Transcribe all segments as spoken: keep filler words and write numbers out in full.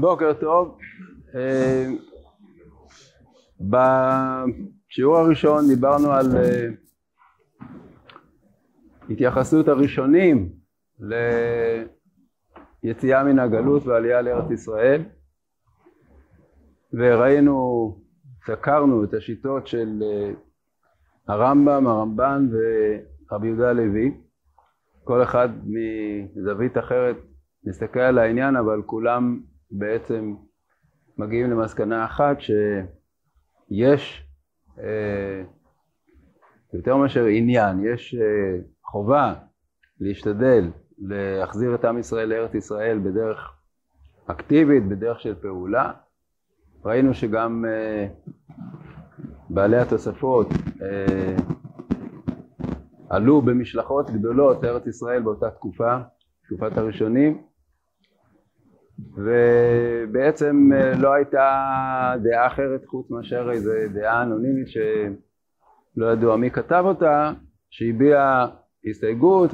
בוקר טוב. בשיעור הראשון דיברנו על התייחסות הראשונים ליציאה מן הגלות ועלייה לארץ ישראל, וראינו, סקרנו את השיטות של הרמב"ם, הרמב"ן ורבי יהודה הלוי, כל אחד מזווית אחרת נסתכל על העניין, אבל כולם בעצם מגיעים למסקנה אחת, שיש אה, יותר מאשר עניין, יש אה, חובה להשתדל להחזיר את עם ישראל לארץ ישראל בדרך אקטיבית, בדרך של פעולה. ראינו שגם אה, בעלי התוספות אה, עלו במשלחות גדולות לארץ ישראל באותה תקופה, תקופת הראשונים, ובעצם לא הייתה דעה אחרת חוץ מאשר איזו דעה אנונימית שלא ידוע מי כתב אותה, שהביעה הסתייגות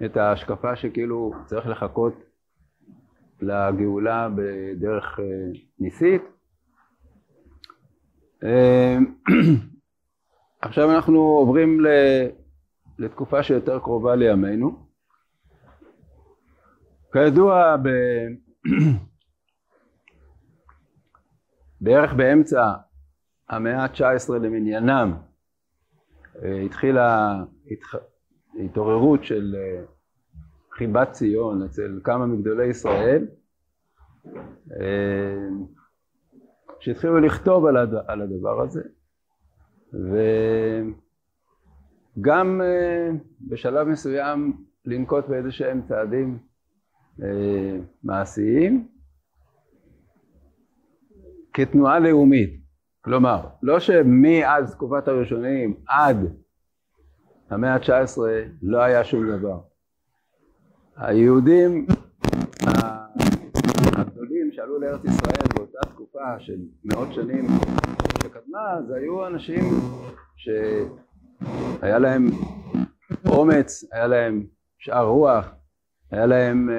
ואת ההשקפה שכאילו צריך לחכות לגאולה בדרך ניסית. עכשיו אנחנו עוברים לתקופה שיותר קרובה לימינו. כידוע, ב... בערך באמצע המאה ה-תשע עשרה למניינם התחילה התעוררות של חיבת ציון אצל כמה מגדולי ישראל, שהתחילו לכתוב על הדבר הזה, וגם בשלב מסוים לנקוט באיזה שהם צעדים מעשיים כתנועה לאומית. כלומר, לא שמאז תקופת הראשונים עד המאה ה-תשע עשרה לא היה שום דבר. היהודים הגדולים שעלו לארץ ישראל באותה תקופה של מאות שנים שקדמה, אז היו אנשים שהיה להם אומץ, היה להם שאר רוח, היה להם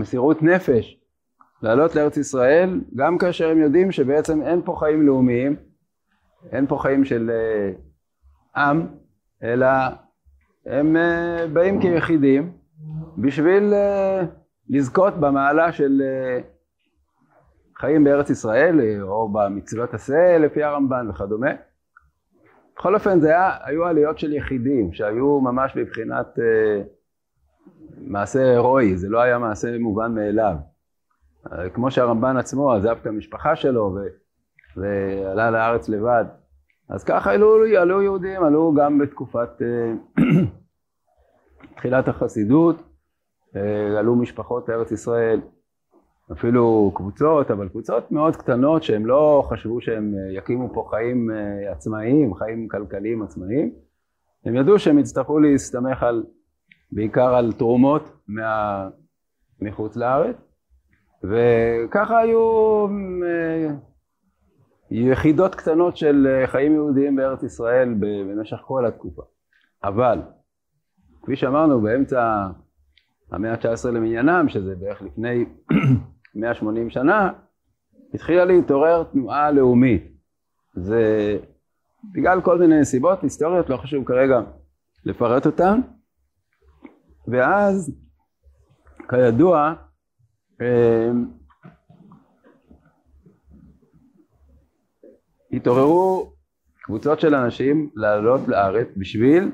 מסירות נפש לעלות לארץ ישראל, גם כאשר הם יודעים שבעצם אין פה חיים לאומיים, אין פה חיים של עם, אלא הם באים כיחידים בשביל לזכות במעלה של חיים בארץ ישראל, או במצוות עשה לפי הרמב"ן וכדומה. בכל אופן, זה היה, היו עליות של יחידים שהיו ממש בבחינת מעשה הירואי, זה לא היה מעשה מובן מאליו. כמו שהרמב"ן עצמו עזב את המשפחה שלו ו... ועלה לארץ לבד, אז ככה עלו, עלו יהודים, עלו גם בתקופת תחילת החסידות, עלו משפחות לארץ ישראל, אפילו קבוצות, אבל קבוצות מאוד קטנות שהם לא חשבו שהם יקימו פה חיים עצמאיים, חיים כלכליים עצמאיים. הם ידעו שהם יצטרכו להסתמך על בעיקר על תרומות מה... מחוץ לארץ, וככה היו יחידות קטנות של חיים יהודיים בארץ ישראל במשך כל התקופה. אבל כפי שאמרנו, באמצע המאה ה-תשע עשרה למניינם, שזה בערך לפני מאה ושמונים שנה, התחילה להתעורר תנועה לאומית. זה בגלל כל מיני סיבות היסטוריות, לא חשוב כרגע לפרט אותן. ואז, כידוע, התעוררו קבוצות של אנשים לעלות לארץ בשביל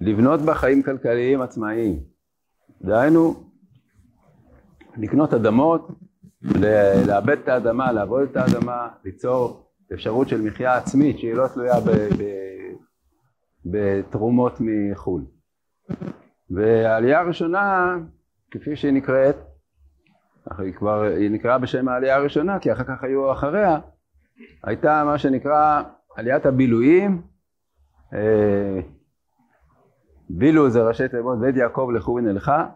לבנות בה חיים כלכליים עצמאיים. דהיינו, לקנות אדמות, לעבד את האדמה, לעבוד את האדמה, ליצור אפשרות של מחיה עצמית שהיא לא תלויה ב- ב- בתרומות מחו"ל. והעלייה הראשונה, כפי שהיא נקראת, היא כבר היא נקראה בשם העלייה הראשונה, כי אחר כך היו אחריה, הייתה מה שנקרא עליית הבילויים. בילו זה ראשי תיבות בית יעקב לכו ונלכה,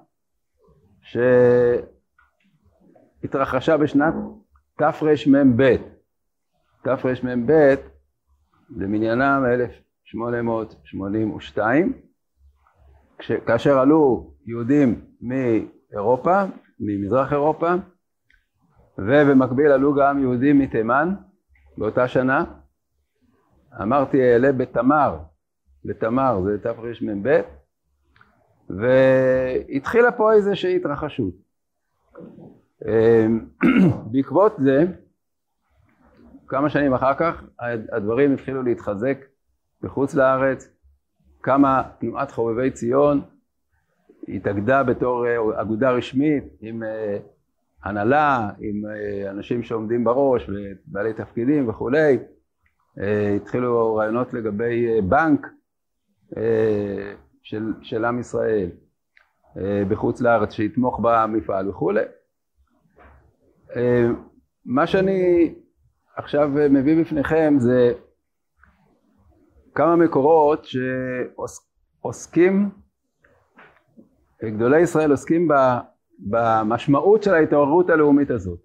שהתרחשה בשנת תרמ"ב. תרמ"ב למניינם אלף שמונה מאות שמונים ושתיים, כאשר עלו יהודים מאירופה, ממזרח אירופה, ובמקביל עלו גם יהודים מתימן באותה שנה. אמרתי אלה בתמר, בתמר זה תפריש מבית, והתחילה פה איזושהי התרחשות. בעקבות זה, כמה שנים אחר כך, הדברים התחילו להתחזק בחוץ לארץ, כמה תנועת חובבי ציון התאגדה בתור אגודה רשמית עם הנהלה, עם אנשים שעומדים בראש ובעלי תפקידים וכולי. התחילו רעיונות לגבי בנק של, של עם ישראל בחוץ לארץ שיתמוך במפעל וכולי. מה שאני עכשיו מביא בפניכם זה כמה מקורות שעוסקים, גדולי ישראל עוסקים במשמעות של ההתעוררות הלאומית הזאת.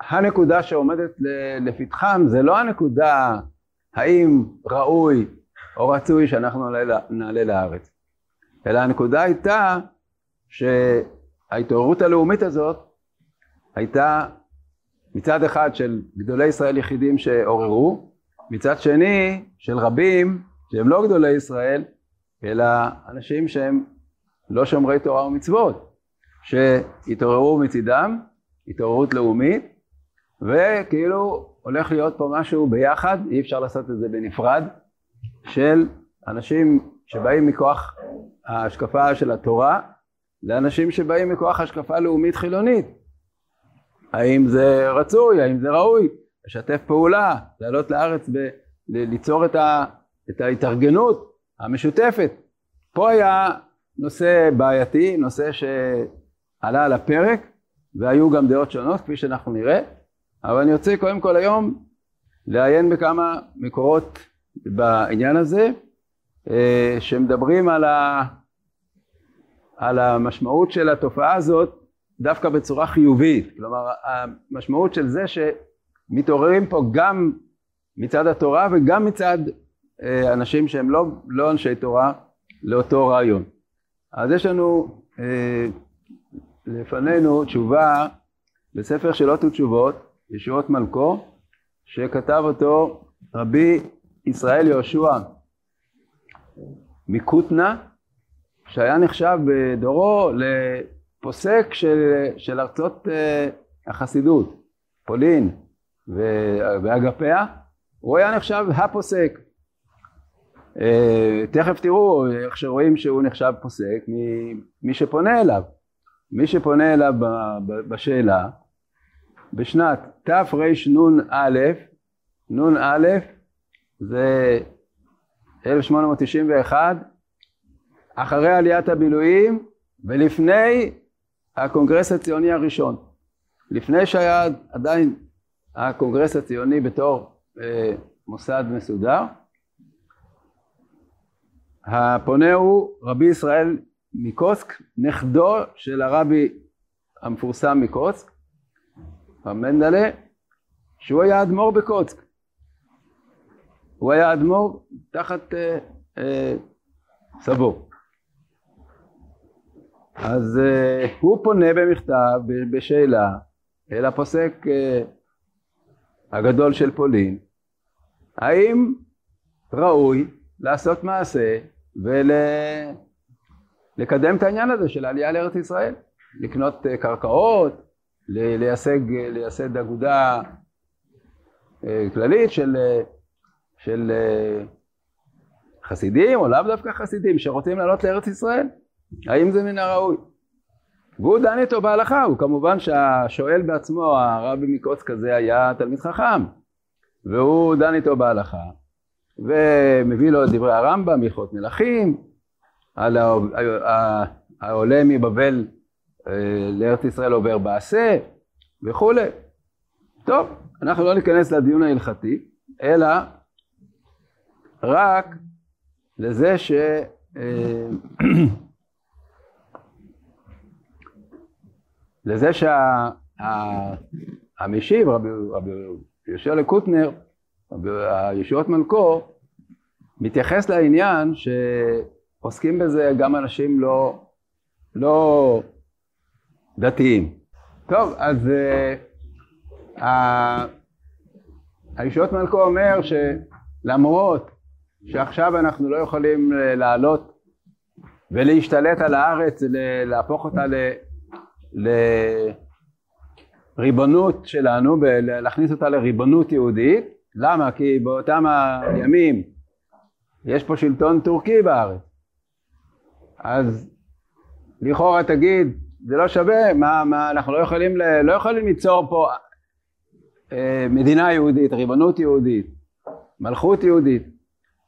והנקודה שעומדת לפתחם זה לא הנקודה האם ראוי או רצוי שאנחנו נעלה לארץ, אלא הנקודה הייתה שההתעוררות הלאומית הזאת הייתה מצד אחד של גדולי ישראל יחידים שעוררו, מצד שני של רבים שהם לא גדולי ישראל אלא אנשים שהם לא שומרי תורה ומצוות, שהתעוררו מצידם התעוררות לאומית, וכאילו הולך להיות פה משהו ביחד, אי אפשר לעשות את זה בנפרד, של אנשים שבאים מכוח ההשקפה של התורה לאנשים שבאים מכוח השקפה לאומית חילונית. האם זה רצוי, האם זה ראוי לשתף פעולה, לעלות לארץ, ב- ליצור את, ה- את ההתארגנות המשותפת. פה היה נושא בעייתי, נושא שעלה על הפרק, והיו גם דעות שונות כפי שאנחנו נראה, אבל אני רוצה קודם כל היום לעיין בכמה מקורות בעניין הזה, שמדברים על, ה- על המשמעות של התופעה הזאת, דווקא בצורה חיובית. כלומר המשמעות של זה שמתעוררים פה גם מצד התורה וגם מצד אה, אנשים שהם לא, לא אנשי תורה לאותו רעיון. אז יש לנו אה, לפנינו תשובה בספר שאלות ותשובות, ישועות מלכו, שכתב אותו רבי ישראל יהושע מקוטנה, שהיה נחשב בדורו ל פוסק של, של ארצות החסידות, פולין ואגפיה, הוא היה נחשב הפוסק. תכף תראו איך שרואים שהוא נחשב פוסק, מי שפונה אליו. מי שפונה אליו בשאלה, בשנת תרנ"א, נ"א זה אלף שמונה מאות תשעים ואחת, אחרי עליית הבילויים ולפני הקונגרס הציוני הראשון, לפני שהיה עדיין הקונגרס הציוני בתור אה, מוסד מסודר. הפונה הוא רבי ישראל מקוצק, נכדו של הרבי המפורסם מקוצק, המנדלה, שהוא היה אדמו"ר בקוצק. הוא היה אדמו"ר תחת אה, אה, סבו. אז uh, הוא פונה במכתב בשאלה אל הפוסק uh, הגדול של פולין, האם ראוי לעשות מעשה ולקדם את העניין הזה של העלייה לארץ ישראל, לקנות uh, קרקעות, ל- לייסד לייסד אגודה uh, כללית של uh, של uh, חסידים או לאו דווקא חסידים שרוצים לעלות לארץ ישראל, האם זה מן הראוי? והוא דן איתו בהלכה. הוא כמובן שהשואל בעצמו, הרבי מקוץ כזה, היה תלמיד חכם, והוא דן איתו בהלכה ומביא לו את דברי הרמב"ם בהלכות מלכים על העולה מבבל לארץ ישראל עובר בעשה וכו'. טוב, אנחנו לא ניכנס לדיון ההלכתי אלא רק לזה ש לזה שהמשיב, רבי יהושע מקוטנה, הישועות מלכו, מתייחס לעניין שעוסקים בזה גם אנשים לא, לא דתיים. טוב, אז uh, ה... הישועות מלכו אומר שלמרות שעכשיו אנחנו לא יכולים לעלות ולהשתלט על הארץ, להפוך אותה ל... ל... ריבונות שלנו, להכניס אותה לריבונות יהודית. למה? כי באותם הימים יש פה שלטון טורקי בארץ. אז לכאורה תגיד, זה לא שווה, מה, מה, אנחנו לא יכולים, לא יכולים ליצור פה אה, מדינה יהודית, ריבונות יהודית, מלכות יהודית.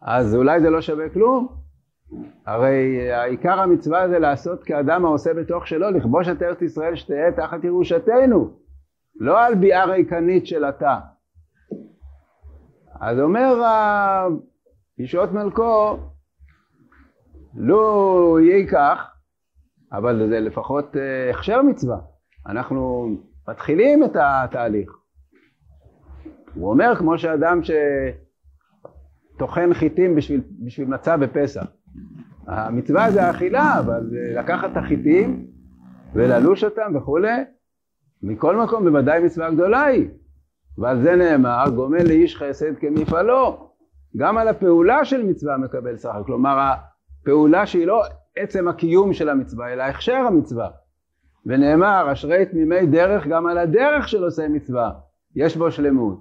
אז אולי זה לא שווה כלום. הרי העיקר המצווה זה לעשות כאדם העושה בתוך שלו, לכבוש את ארץ ישראל שתהיה תחת ירושתנו. לא על ביאה ריקנית של התא. אז אומר הישועות מלכו, לא יהיה כך, אבל זה לפחות הכשר מצווה. אנחנו מתחילים את התהליך. הוא אומר כמו שאדם שתוכן חיטים בשביל, בשביל מצה בפסח. המצווה זה האכילה, אבל לקחת את החיטים וללוש אותם וכולי. מכל מקום בוודאי מצווה גדולה היא. ועל זה נאמר, גומל לאיש חסד כמפעלו. גם על הפעולה של מצווה מקבל שכר. כלומר, הפעולה שהיא לא עצם הקיום של המצווה, אלא הכשר המצווה. ונאמר, אשרי תמימי דרך, גם על הדרך של עושה מצווה. יש בו שלמות.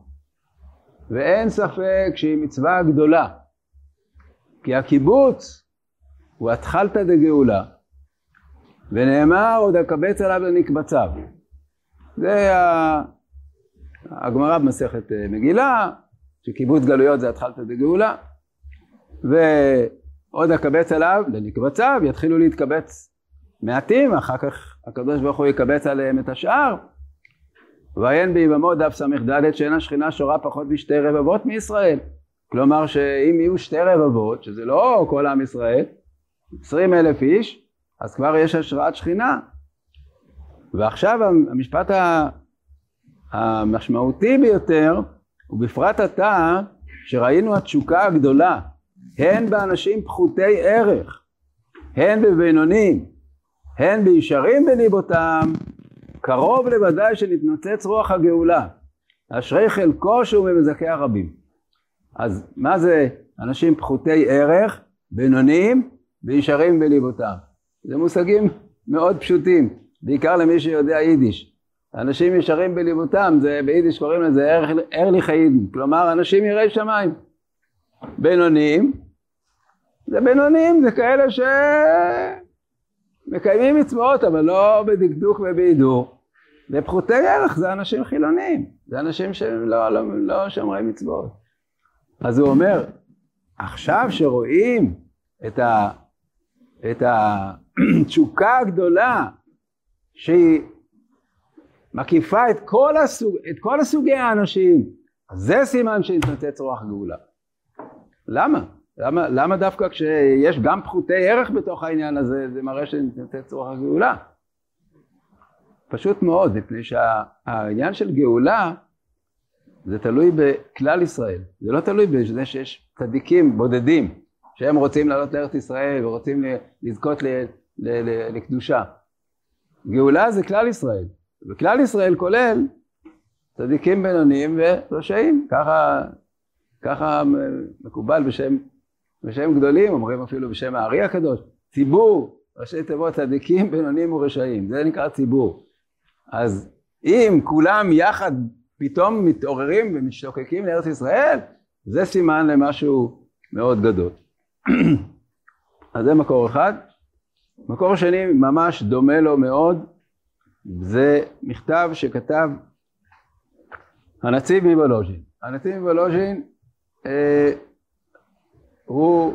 ואין ספק שהיא מצווה גדולה. כי הקיבוץ הוא התחלת דגאולה. ונאמר, עוד הקבץ עליו לנקבציו. זה הגמרא במסכת מגילה, שקיבוץ גלויות זה התחלת דגאולה. ו... עוד הקבץ עליו, לנקבציו, יתחילו להתקבץ מעטים, אחר כך הקדוש ברוך הוא יקבץ עליהם את השאר. ועיין ביבמות דף סמך ד' שאין השכינה שורה פחות משתי רבבות מישראל. כלומר שאם יהיו שתי רבבות, שזה לא כל עם ישראל, עשרים אלף איש, אז כבר יש השראת שכינה. ועכשיו המשפט המשמעותי ביותר, ובפרט התא, שראינו התשוקה הגדולה, הן באנשים פחותי ערך, הן בבינונים, הן בישרים בליבותם, קרוב לוודאי שנתנוצץ רוח הגאולה, אשרי חלקו שהוא ממזכי הרבים. אז מה זה אנשים פחותי ערך, בינונים, בישרים בליבותם? זה מושגים מאוד פשוטים, בעיקר למי שיודע יידיש. אנשים ישרים בליבותם, זה ביידיש קוראים לזה ארליך היידן, כלומר אנשים יראי שמיים. בינוניים, זה בינוניים, זה כאלה שמקיימים מצוות, אבל לא בדקדוק ובהידור. ופחותי ערך זה אנשים חילוניים, זה אנשים שלא לא, לא שומרים מצוות. אז הוא אומר, עכשיו שרואים את, ה, את התשוקה הגדולה, שהיא מקיפה את כל, הסוג, את כל הסוגי האנשים, זה סימן שהתנוצץ רוח גאולה. למה? למה? למה דווקא כשיש גם פחותי ערך בתוך העניין הזה, זה מראה שנתנצץ רוח הגאולה? פשוט מאוד, מפני שהעניין של גאולה, זה תלוי בכלל ישראל. זה לא תלוי בזה שיש צדיקים בודדים, שהם רוצים לעלות לארץ ישראל ורוצים לזכות ל, ל, ל, לקדושה. גאולה זה כלל ישראל, וכלל ישראל כולל צדיקים בינוניים ורשעים, ככה... ככה מקובל בשם, בשם גדולים, אומרים אפילו בשם הארי הקדוש, ציבור, ראשי תיבות צדיקים, בינונים ורשעים, זה נקרא ציבור. אז אם כולם יחד פתאום מתעוררים ומשתוקקים לארץ ישראל, זה סימן למשהו מאוד גדול. אז זה מקור אחד. מקור שני ממש דומה לו מאוד, זה מכתב שכתב הנציב מבולוג'ין. הנציב מבולוג'ין, הוא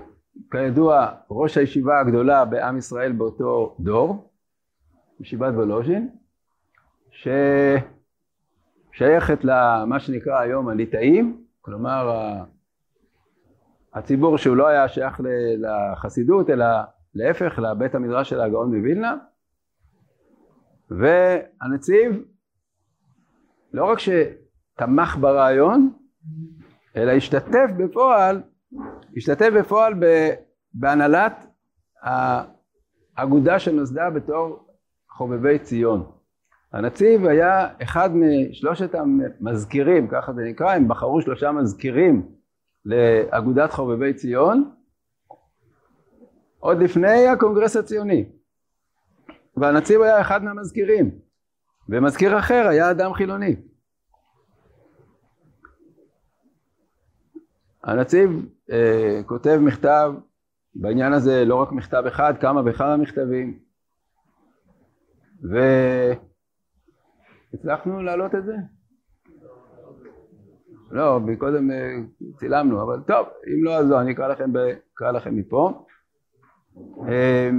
כידוע ראש הישיבה הגדולה בעם ישראל באותו דור, משיבת בולוג'ין, ששייכת למה שנקרא היום הליטאים, כלומר הציבור שהוא לא היה שייך לחסידות אלא להפך לבית המדרש של הגאון בווילנה. והנציב לא רק שתמך ברעיון אלא השתתף בפועל, השתתף בפועל בהנהלת האגודה שנוסדה בתור חובבי ציון. הנציב היה אחד משלושת המזכירים, ככה זה נקרא, הם בחרו שלושה מזכירים לאגודת חובבי ציון, עוד לפני הקונגרס הציוני. והנציב היה אחד מהמזכירים, ומזכיר אחר היה אדם חילוני. הנציב אה, כותב מכתב, בעניין הזה לא רק מכתב אחד, כמה וכמה מכתבים, והצלחנו להעלות את זה? לא, קודם צילמנו, אבל טוב, אם לא אז לא, אני אקרא לכם, אקרא לכם מפה. אה,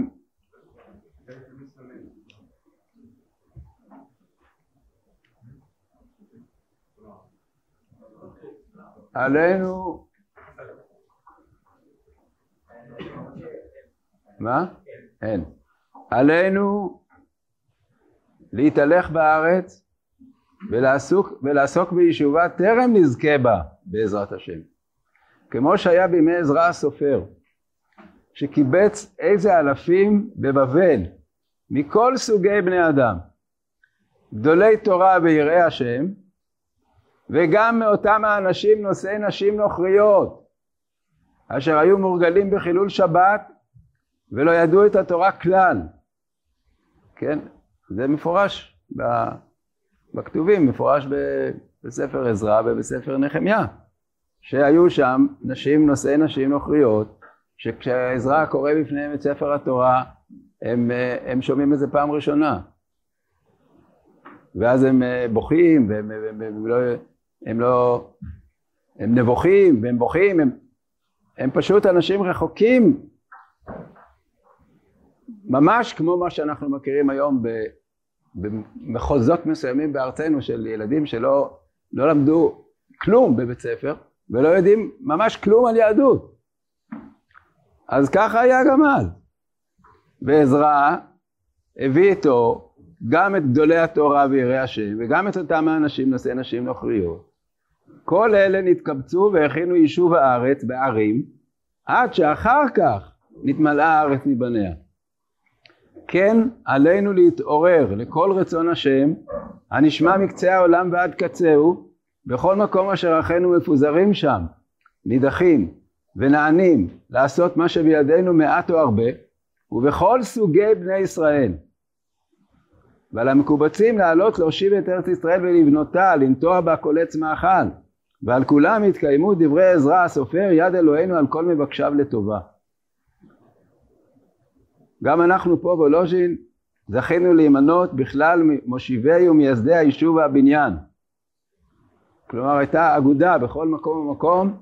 עלינו מה? אין. עלינו להתהלך בארץ ולעסוק, ולעסוק בישובה טרם נזכה בה בעזרת השם. כמו שהיה בימי עזרא הסופר, שקיבץ איזה אלפים בבבל מכל סוגי בני אדם, גדולי תורה ויראי השם, וגם מאותם האנשים נושאי נשים נוכריות, אשר היו מורגלים בחילול שבת ולא ידעו את התורה כלל. כן, זה מפורש בכתובים, מפורש בספר עזרא ובספר נחמיה, שהיו שם נשים נושאי נשים נוכריות, שכשעזרא קורא בפניהם את ספר התורה, הם, הם שומעים את זה פעם ראשונה. ואז הם בוכים, והם, והם, והם לא, הם לא, הם נבוכים, והם בוכים, הם, הם פשוט אנשים רחוקים, ממש כמו מה שאנחנו מכירים היום במחוזות מסוימים בארצנו, של ילדים שלא לא למדו כלום בבית ספר, ולא יודעים ממש כלום על יהדות. אז ככה היה גם אז. ועזרא הביא איתו גם את גדולי התורה ויראי השם, וגם את אותם האנשים נושאי נשים נוכריות. כל אלה נתקבצו והכינו יישוב הארץ בערים, עד שאחר כך נתמלאה הארץ מבניה. כן, עלינו להתעורר לכל רצון השם, הנשמע מקצה העולם ועד קצהו, בכל מקום אשר אחינו מפוזרים שם, נידחים ונענים לעשות מה שבידינו מעט או הרבה, ובכל סוגי בני ישראל. ועל המקובצים לעלות להושיב את ארץ ישראל ולבנותה, לנטוע בה כל עץ מאכל, ועל כולם התקיימו דברי עזרא הסופר, יד אלוהינו על כל מבקשיו לטובה. גם אנחנו פה בולוז'ין זכינו להימנות בכלל מושיבי ומייסדי היישוב והבניין. כלומר הייתה אגודה בכל מקום ומקום,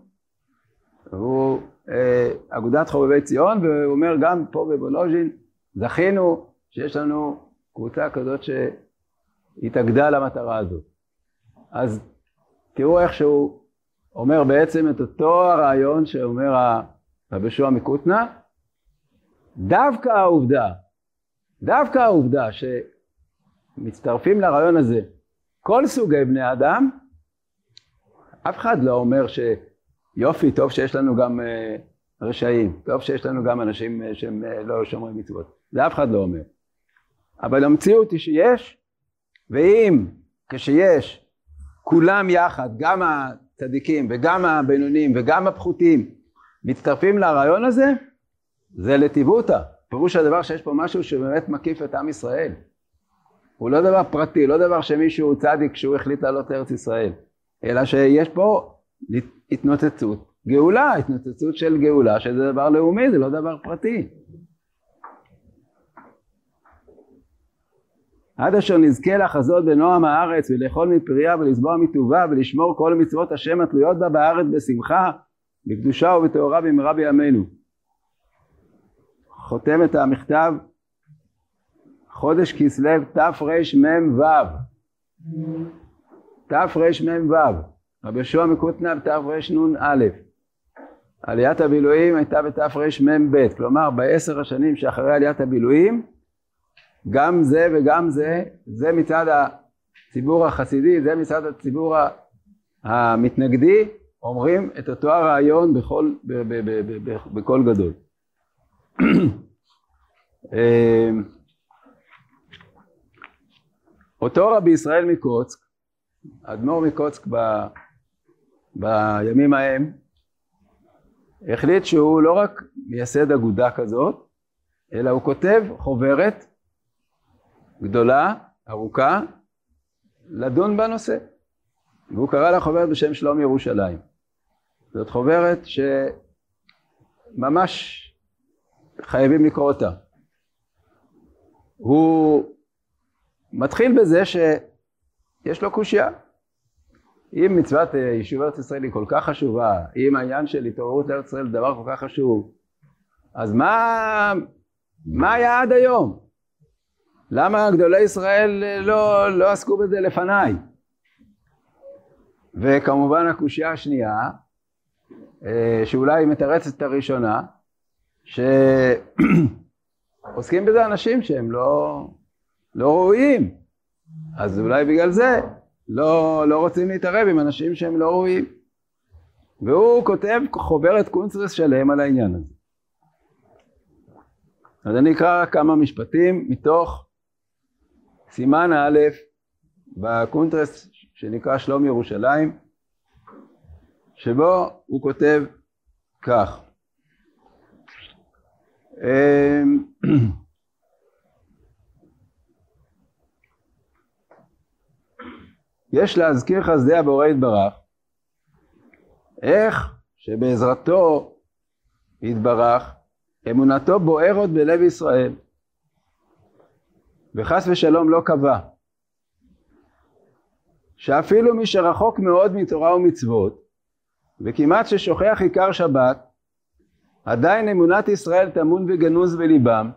והוא אה, אגודת חובבי ציון, והוא אומר גם פה בבולוז'ין זכינו שיש לנו קבוצה כזאת שהתאגדה למטרה הזאת. אז תראו איך שהוא אומר בעצם את אותו הרעיון שאומר רבי יהושע מקוטנה, דווקא העובדה, דווקא העובדה שמצטרפים לרעיון הזה כל סוגי בני אדם, אף אחד לא אומר שיופי, טוב שיש לנו גם רשעים, טוב שיש לנו גם אנשים שהם לא שומרים מצוות, זה אף אחד לא אומר. אבל המציאות היא שיש, ואם כשיש כולם יחד, גם הצדיקים וגם הבינונים וגם הפחותים מצטרפים לרעיון הזה, זה לטיבותה. פירוש הדבר שיש פה משהו שבאמת מקיף את עם ישראל. הוא לא דבר פרטי, לא דבר שמישהו צדיק שהוא החליט לעלות לארץ ישראל, אלא שיש פה התנוצצות גאולה, התנוצצות של גאולה, שזה דבר לאומי, זה לא דבר פרטי. עד אשר נזכה לחזות בנועם הארץ ולאכול מפריה ולסבוע מטובה ולשמור כל מצוות השם התלויות בה בארץ בשמחה, בקדושה ובתאורה במהרה בימינו. חותם את המכתב חודש כסלו תרמ"ו, תרמ"ו, רבי יהושע מקוטנה תרנ"א. עליית הבילויים הייתה בתרמ"ב, כלומר בעשר השנים שאחרי עליית הבילויים, גם זה וגם זה, זה מצד הציבור החסידי, זה מצד הציבור המתנגדי, אומרים את אותו הרעיון בכל, ב- ב- ב- ב- ב- בכל גדול. אותו רבי ישראל מקוצק, אדמו"ר מקוצק ב... בימים ההם, החליט שהוא לא רק מייסד אגודה כזאת, אלא הוא כותב חוברת גדולה, ארוכה, לדון בנושא. והוא קרא לה חוברת בשם שלום ירושלים. זאת חוברת שממש חייבים לקרוא אותה. הוא מתחיל בזה שיש לו קושיה. אם מצוות יישוב ארץ ישראל היא כל כך חשובה, אם העניין של התעוררות לארץ ישראל זה דבר כל כך חשוב, אז מה, מה היה עד היום? למה גדולי ישראל לא, לא עסקו בזה לפניי? וכמובן הקושיה השנייה, שאולי מתרצת את הראשונה, שעוסקים בזה אנשים שהם לא, לא ראויים, אז אולי בגלל זה לא, לא רוצים להתערב עם אנשים שהם לא ראויים. והוא כותב חוברת קונצרס שלהם על העניין הזה. אז אני אקרא כמה משפטים מתוך סימן א' בקונטרס שנקרא שלום ירושלים, שבו הוא כותב כך: יש להזכיר חסדי הבורא יתברך, איך שבעזרתו יתברך אמונתו בוערת בלב ישראל, וחס ושלום לא קבע, שאפילו מי שרחוק מאוד מתורה ומצוות, וכמעט ששוכח עיקר שבת, עדיין אמונת ישראל תמון וגנוז בליבם,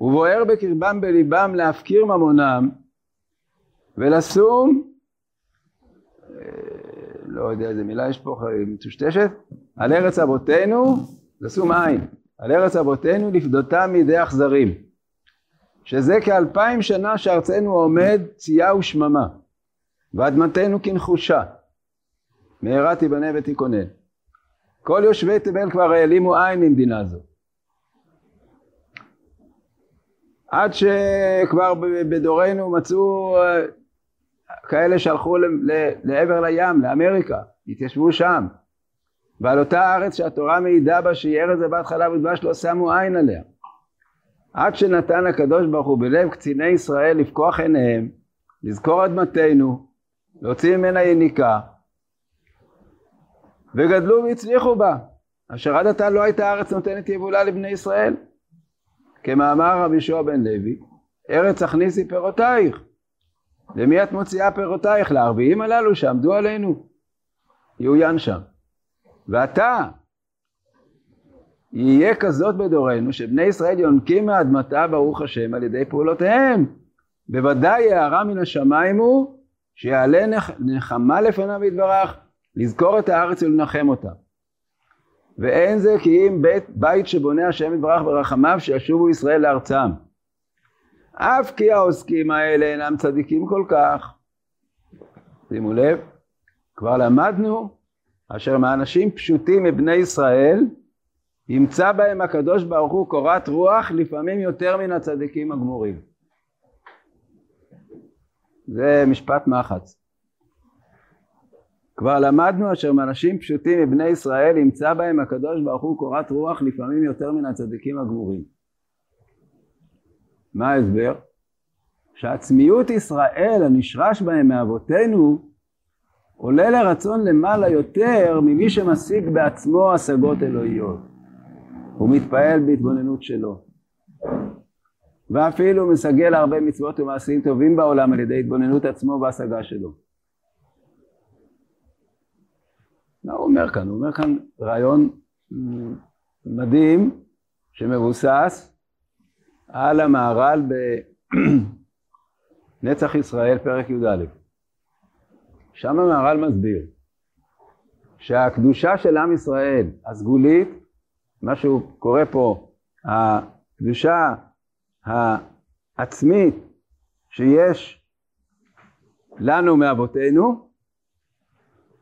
ובוער בקרבם בליבם להפקיר ממונם, ולשום, לא יודע איזה מילה יש פה, מטושטשת, על ארץ אבותינו, לשום עין, על ארץ אבותינו לפדותה מידי אכזרים, שזה כאלפיים שנה שארצנו עומד צייה ושממה, ואדמתנו כנחושה, מהרה תיבנה ותיכונן. כל יושבי תבל כבר העלימו עין ממדינה זו. עד שכבר בדורנו מצאו כאלה שהלכו לעבר לים, לאמריקה, התיישבו שם, ועל אותה הארץ שהתורה מעידה בה שהיא ארץ זבת חלב ודבש לא שמו עין עליה. עד שנתן הקדוש ברוך הוא בלב קציני ישראל לפקוח עיניהם, לזכור אדמתנו, להוציא ממנה יניקה, וגדלו והצליחו בה, אשר עד עתה לא הייתה הארץ נותנת יבולה לבני ישראל. כמאמר רבי יהושע בן לוי, ארץ הכניסי פירותייך, למי את מוציאה פירותייך? לערביים הללו שעמדו עלינו, יעוין שם. ואתה, יהיה כזאת בדורנו, שבני ישראל יונקים מאדמתה ברוך השם על ידי פעולותיהם, בוודאי יערה מן השמיים הוא, שיעלה נח, נחמה לפניו יתברך, לזכור את הארץ ולנחם אותה. ואין זה כי אם בית, בית שבונה השם יתברך ברחמיו, שישובו ישראל לארצם. אף כי העוסקים האלה אינם צדיקים כל כך. שימו לב, כבר למדנו, אשר מאנשים פשוטים מבני ישראל, ימצא בהם הקדוש ברוך הוא קורת רוח, לפעמים יותר מן הצדיקים הגמורים. זה משפט מחץ. כבר למדנו אשר מאנשים פשוטים מבני ישראל, ימצא בהם הקדוש ברוך הוא קורת רוח, לפעמים יותר מן הצדיקים הגמורים. מה ההסבר? שעצמיות ישראל הנשרש בהם מאבותינו, עולה לרצון למעלה יותר ממי שמשיג בעצמו השגות אלוהיות. הוא מתפעל בהתבוננות שלו. ואפילו מסגל הרבה מצוות ומעשים טובים בעולם על ידי התבוננות עצמו והשגה שלו. מה הוא אומר כאן? הוא אומר כאן רעיון מדהים שמבוסס על המהר"ל בנצח ישראל פרק י"א. שם המהר"ל מסביר שהקדושה של עם ישראל הסגולית, מה שהוא קורא פה הקדושה העצמית שיש לנו מאבותינו,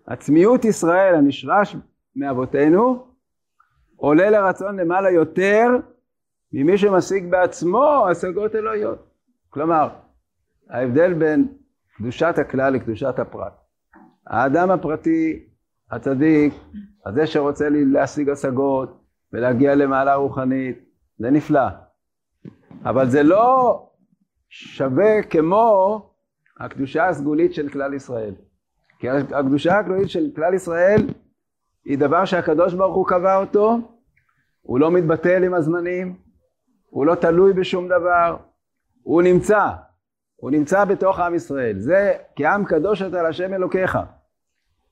עצמיות ישראל הנשרש מאבותינו עולה לרצון למעלה יותר ממי שמשיג בעצמו השגות אלוהיות. כלומר, ההבדל בין קדושת הכלל לקדושת הפרט. האדם הפרטי, הצדיק, הזה שרוצה להשיג השגות ולהגיע למעלה רוחנית, זה נפלא. אבל זה לא שווה כמו הקדושה הסגולית של כלל ישראל. כי הקדושה הגלוית של כלל ישראל היא דבר שהקדוש ברוך הוא קבע אותו, הוא לא מתבטל עם הזמנים, הוא לא תלוי בשום דבר, הוא נמצא, הוא נמצא בתוך עם ישראל. זה כי עם קדוש אתה להשם אלוקיך.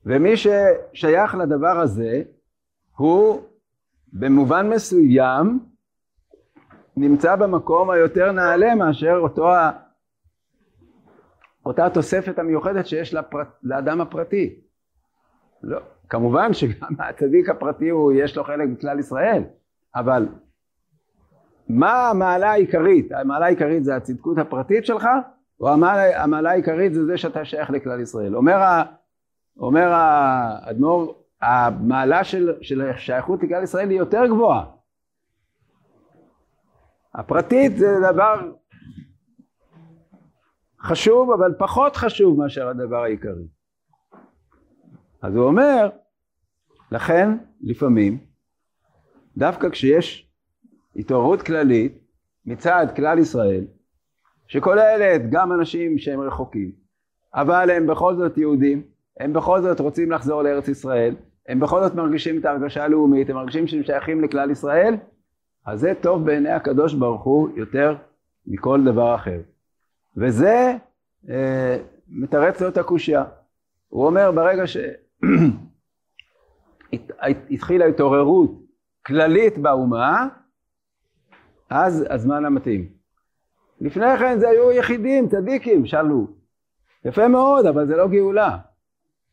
ומי ששייך לדבר הזה, הוא במובן מסוים נמצא במקום היותר נעלה מאשר אותו ה... אותה התוספת המיוחדת שיש לפרט, לאדם הפרטי. לא, כמובן שגם הצדיק הפרטי הוא, יש לו חלק בכלל ישראל, אבל מה המעלה העיקרית? המעלה העיקרית זה הצדקות הפרטית שלך, או המעלה, המעלה העיקרית זה זה שאתה שייך לכלל ישראל? אומר, ה, אומר האדמו"ר, המעלה של, של שייכות לכלל ישראל היא יותר גבוהה. הפרטית זה דבר חשוב, אבל פחות חשוב מאשר הדבר העיקרי. אז הוא אומר, לכן לפעמים, דווקא כשיש התעוררות כללית מצד כלל ישראל, שכוללת גם אנשים שהם רחוקים, אבל הם בכל זאת יהודים, הם בכל זאת רוצים לחזור לארץ ישראל, הם בכל זאת מרגישים את ההרגשה הלאומית, הם מרגישים שהם שייכים לכלל ישראל, אז זה טוב בעיני הקדוש ברוך הוא יותר מכל דבר אחר. וזה אה, מתרץ לו את הקושיה. הוא אומר, ברגע שהתחילה התעוררות כללית באומה, אז הזמן המתאים. לפני כן זה היו יחידים, צדיקים, שאלו. יפה מאוד, אבל זה לא גאולה.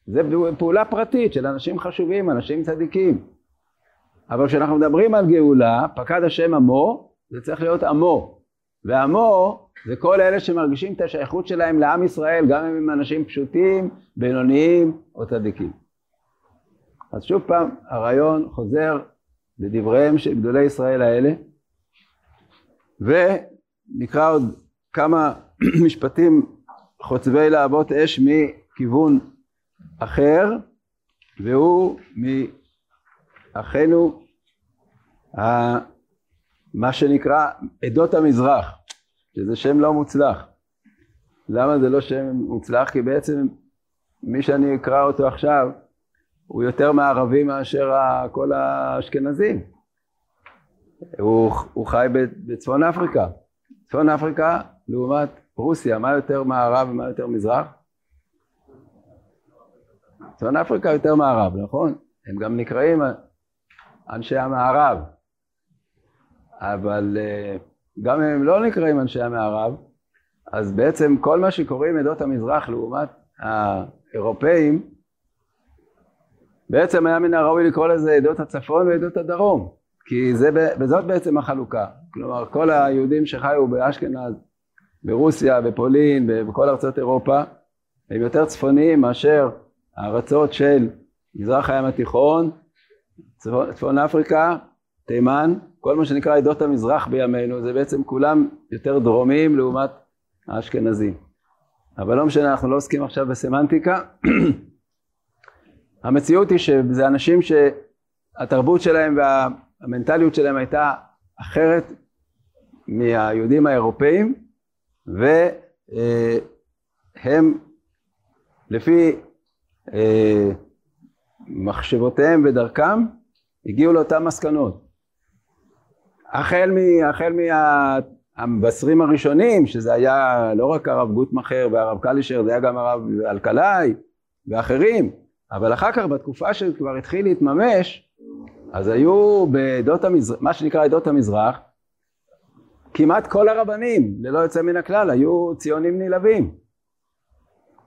זה פעולה פרטית של אנשים חשובים, אנשים צדיקים. אבל כשאנחנו מדברים על גאולה, פקד השם עמו, זה צריך להיות עמו. ועמו זה כל אלה שמרגישים את השייכות שלהם לעם ישראל, גם אם הם אנשים פשוטים, בינוניים או צדיקים. אז שוב פעם הרעיון חוזר לדבריהם של גדולי ישראל האלה, ונקרא עוד כמה משפטים חוצבי להבות אש מכיוון אחר, והוא מאחינו מה שנקרא עדות המזרח, שזה שם לא מוצלח. למה זה לא שם מוצלח? כי בעצם מי שאני אקרא אותו עכשיו הוא יותר מערבי מאשר כל האשכנזים. הוא, הוא חי בצפון אפריקה. צפון אפריקה לעומת רוסיה, מה יותר מערב ומה יותר מזרח? צפון אפריקה יותר מערב, נכון? הם גם נקראים אנשי המערב. אבל גם אם הם לא נקראים אנשי המערב, אז בעצם כל מה שקוראים עדות המזרח לעומת האירופאים, בעצם היה מן הראוי לקרוא לזה עדות הצפון ועדות הדרום, כי זה, וזאת בעצם החלוקה. כלומר, כל היהודים שחיו באשכנז, ברוסיה, בפולין, בכל ארצות אירופה, הם יותר צפוניים מאשר הארצות של מזרח הים התיכון, צפון, צפון אפריקה, תימן, כל מה שנקרא עדות המזרח בימינו, זה בעצם כולם יותר דרומיים לעומת האשכנזים. אבל לא משנה, אנחנו לא עוסקים עכשיו בסמנטיקה. המציאות היא שזה אנשים שהתרבות שלהם והמנטליות שלהם הייתה אחרת מהיהודים האירופאים, והם לפי מחשבותיהם ודרכם הגיעו לאותן מסקנות. החל, מ, החל מהמבשרים הראשונים, שזה היה לא רק הרב גוטמכר והרב קלישר, זה היה גם הרב אלקלעי ואחרים, אבל אחר כך בתקופה שכבר התחיל להתממש, אז היו בעדות המזרח, מה שנקרא עדות המזרח, כמעט כל הרבנים, ללא יוצא מן הכלל, היו ציונים נלהבים.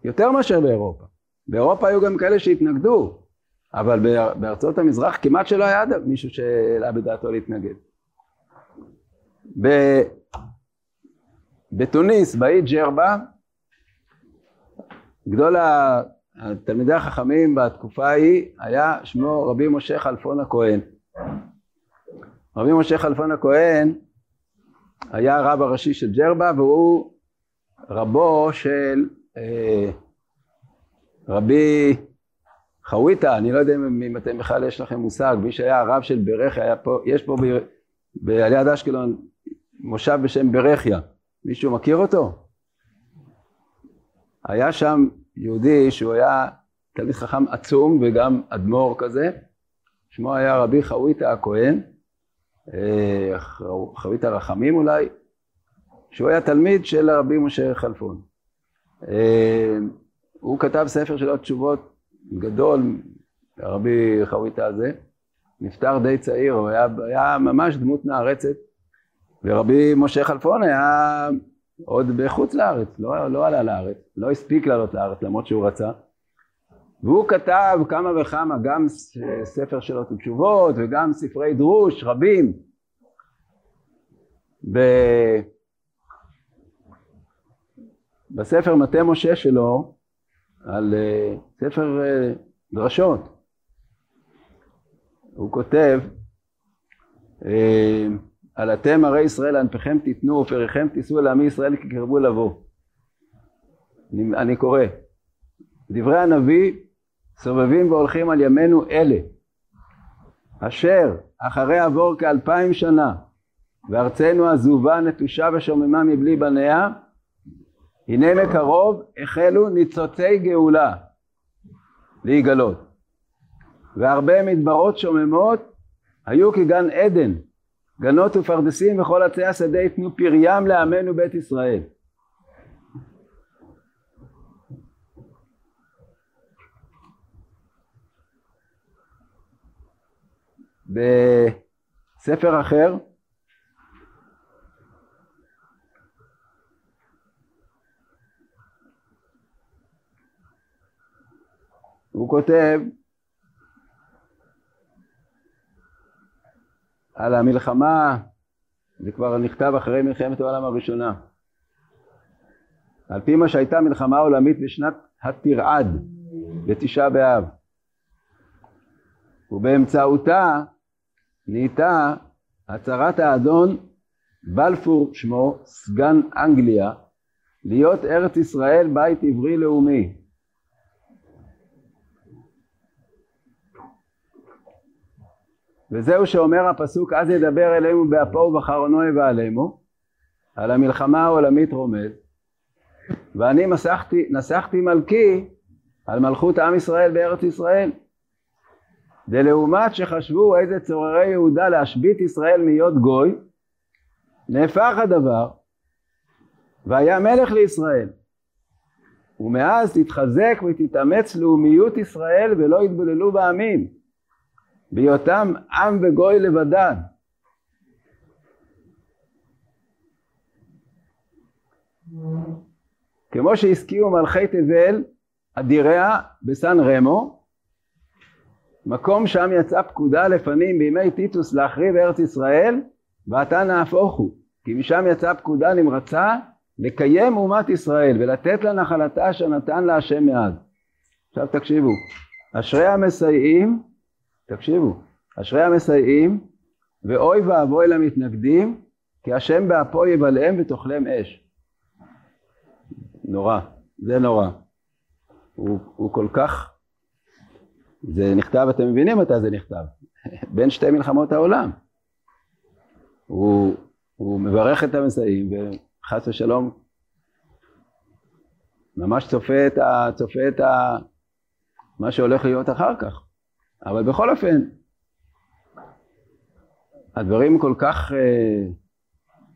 יותר מאשר באירופה. באירופה היו גם כאלה שהתנגדו, אבל בארצות המזרח כמעט שלא היה מישהו שאלה בדעתו להתנגד. בתוניס, באי ג'רבה, גדול התלמידי החכמים בתקופה ההיא היה שמו רבי משה חלפון הכהן. רבי משה חלפון הכהן היה הרב הראשי של ג'רבה, והוא רבו של אה, רבי חויטה, אני לא יודע אם אתם בכלל יש לכם מושג, מי שהיה הרב של ברחיה, היה פה, יש פה ב, בעליית אשקלון מושב בשם ברחיה, מישהו מכיר אותו? היה שם יהודי שהוא היה תלמיד חכם עצום וגם אדמו"ר כזה, שמו היה רבי חויטה הכהן, חויטה רחמים אולי, שהוא היה תלמיד של רבי משה חלפון. הוא כתב ספר שלו תשובות גדול, הרבי חויטה הזה, נפטר די צעיר, הוא היה, היה ממש דמות נערצת, ורבי משה חלפון היה עוד בחוץ לארץ, לא, לא עלה לארץ, לא הספיק לעלות לארץ למרות שהוא רצה, והוא כתב כמה וכמה, גם ספר שלו תשובות וגם ספרי דרוש רבים. ב... בספר מתי משה שלו, על ספר דרשות, הוא כותב, על אתם הרי ישראל ענפיכם תיתנו ופריכם תישאו אל עמי ישראל כי קרבו לבוא. אני, אני קורא, דברי הנביא סובבים והולכים על ימינו אלה, אשר אחרי עבור כאלפיים שנה וארצנו עזובה נטושה ושוממה מבלי בניה, הנה מקרוב החלו ניצוצי גאולה להיגלות, והרבה מדברות שוממות היו כגן עדן, גנות ופרדסים וכל עצי השדה יתנו פריים לעמנו בית ישראל. בספר אחר, הוא כותב על המלחמה, זה כבר נכתב אחרי מלחמת העולם הראשונה, על פי מה שהייתה מלחמה עולמית בשנת התרעד, בתשעה באב, ובאמצעותה נהייתה הצהרת האדון בלפור שמו, סגן אנגליה, להיות ארץ ישראל בית עברי לאומי. וזהו שאומר הפסוק, אז ידבר אלינו באפו ובחרונו יבעלמו, על המלחמה העולמית רומז, ואני נסחתי, נסחתי מלכי על מלכות עם ישראל בארץ ישראל. דלעומת שחשבו איזה צוררי יהודה להשבית ישראל מיות גוי, נהפך הדבר, והיה מלך לישראל. ומאז תתחזק ותתאמץ לאומיות ישראל ולא יתבוללו בעמים, בהיותם עם וגוי לבדד. כמו שהסכימו מלכי תבל אדיריה בסן רמו, מקום שם יצאה פקודה לפנים בימי טיטוס להחריב ארץ ישראל, ועתה נהפוכו, כי משם יצאה פקודה נמרצה לקיים אומת ישראל ולתת לה נחלתה שנתן לה השם מאז. עכשיו תקשיבו, אשרי המסייעים, תקשיבו, אשרי המסייעים ואוי ואבוי למתנגדים, כי השם באפו יבלעם ותאכלם אש. נורא, זה נורא. הוא, הוא כל כך, זה נכתב, אתם מבינים מתי זה נכתב, בין שתי מלחמות העולם. הוא, הוא מברך את המסייעים וחס ושלום, ממש צופה את, ה, צופה את ה, מה שהולך להיות אחר כך. אבל בכל אופן, הדברים כל כך אה,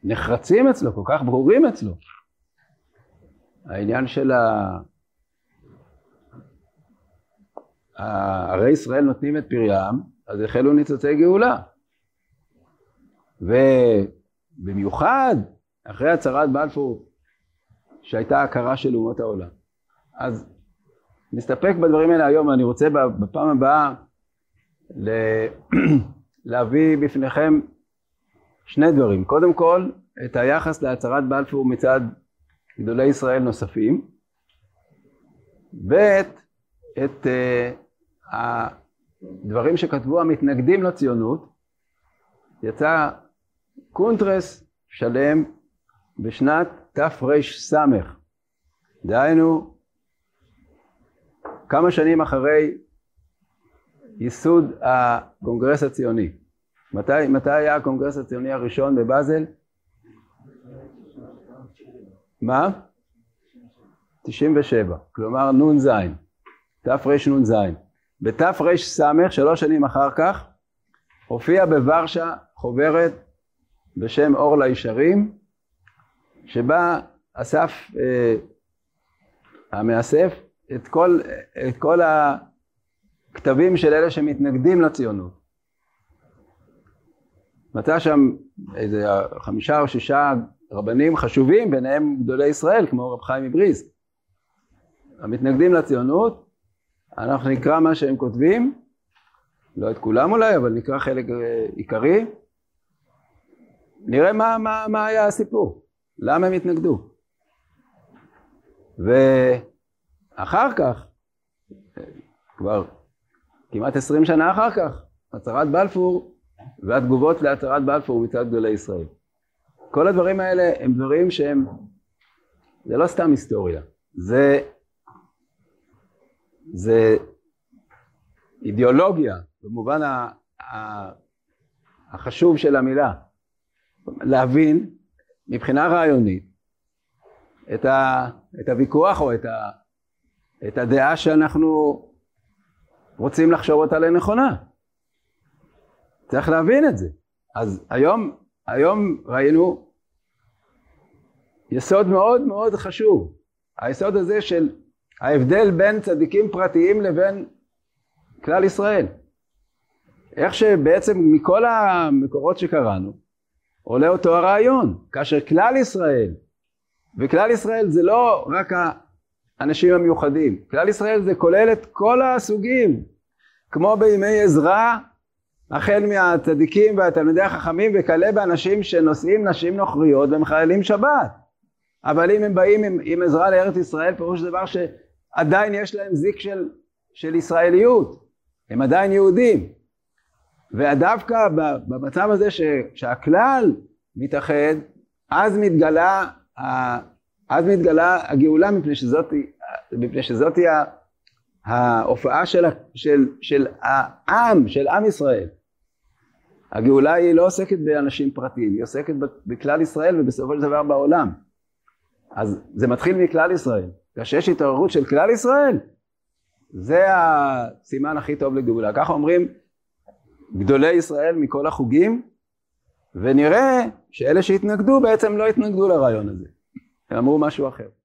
נחרצים אצלו, כל כך ברורים אצלו. העניין של ה... הרי ישראל נותנים את פריים, אז החלו ניצוצי גאולה. ובמיוחד, אחרי הצהרת בלפור, שהייתה הכרה של אומות העולם. אז נסתפק בדברים האלה היום, אני רוצה בפעם הבאה, להביא בפניכם שני דברים. קודם כל, את היחס להצהרת בלפור מצד גדולי ישראל נוספים. ב' את uh, הדברים שכתבו המתנגדים לציונות. יצא קונטרס שלם בשנת תרס"ס. דהיינו, כמה שנים אחרי ייסוד הקונגרס הציוני. מתי, מתי היה הקונגרס הציוני הראשון בבאזל? מה? תשעים ושבע, כלומר נון זין, תפרש נון זין. בתפרש סמך, שלוש שנים אחר כך, הופיע בוורשה חוברת בשם אור לישרים, שבה אסף אה, המאסף את כל, את כל הכתבים של אלה שמתנגדים לציונות. מצא שם איזה חמישה או שישה רבנים חשובים, ביניהם גדולי ישראל, כמו רב חיים מבריסק. המתנגדים לציונות, אנחנו נקרא מה שהם כותבים, לא את כולם אולי, אבל נקרא חלק עיקרי, נראה מה, מה, מה היה הסיפור, למה הם התנגדו. ואחר כך, כבר כמעט עשרים שנה אחר כך, הצהרת בלפור והתגובות להצהרת בלפור מצד גדולי ישראל. כל הדברים האלה הם דברים שהם, זה לא סתם היסטוריה, זה, זה אידיאולוגיה במובן ה, ה, החשוב של המילה. להבין מבחינה רעיונית את, ה, את הוויכוח או את, ה, את הדעה שאנחנו רוצים לחשוב אותה לנכונה. צריך להבין את זה. אז היום, היום ראינו יסוד מאוד מאוד חשוב. היסוד הזה של ההבדל בין צדיקים פרטיים לבין כלל ישראל. איך שבעצם מכל המקורות שקראנו, עולה אותו הרעיון, כאשר כלל ישראל, וכלל ישראל זה לא רק האנשים המיוחדים, כלל ישראל זה כולל את כל הסוגים, כמו בימי עזרא, החל מהצדיקים והתלמידי החכמים, וכלה באנשים שנושאים נשים נוכריות ומחללים שבת. אבל אם הם באים עם, עם עזרא לארץ ישראל, פירוש דבר שעדיין יש להם זיק של, של ישראליות, הם עדיין יהודים. ודווקא במצב הזה ש, שהכלל מתאחד, אז מתגלה, אז מתגלה הגאולה, מפני שזאת, מפני שזאת ההופעה של, של, של העם, של עם ישראל. הגאולה היא לא עוסקת באנשים פרטיים, היא עוסקת בכלל ישראל ובסופו של דבר בעולם. אז זה מתחיל מכלל ישראל. כשיש התעוררות של כלל ישראל, זה הסימן הכי טוב לגאולה. ככה אומרים גדולי ישראל מכל החוגים, ונראה שאלה שהתנגדו בעצם לא התנגדו לרעיון הזה, הם אמרו משהו אחר.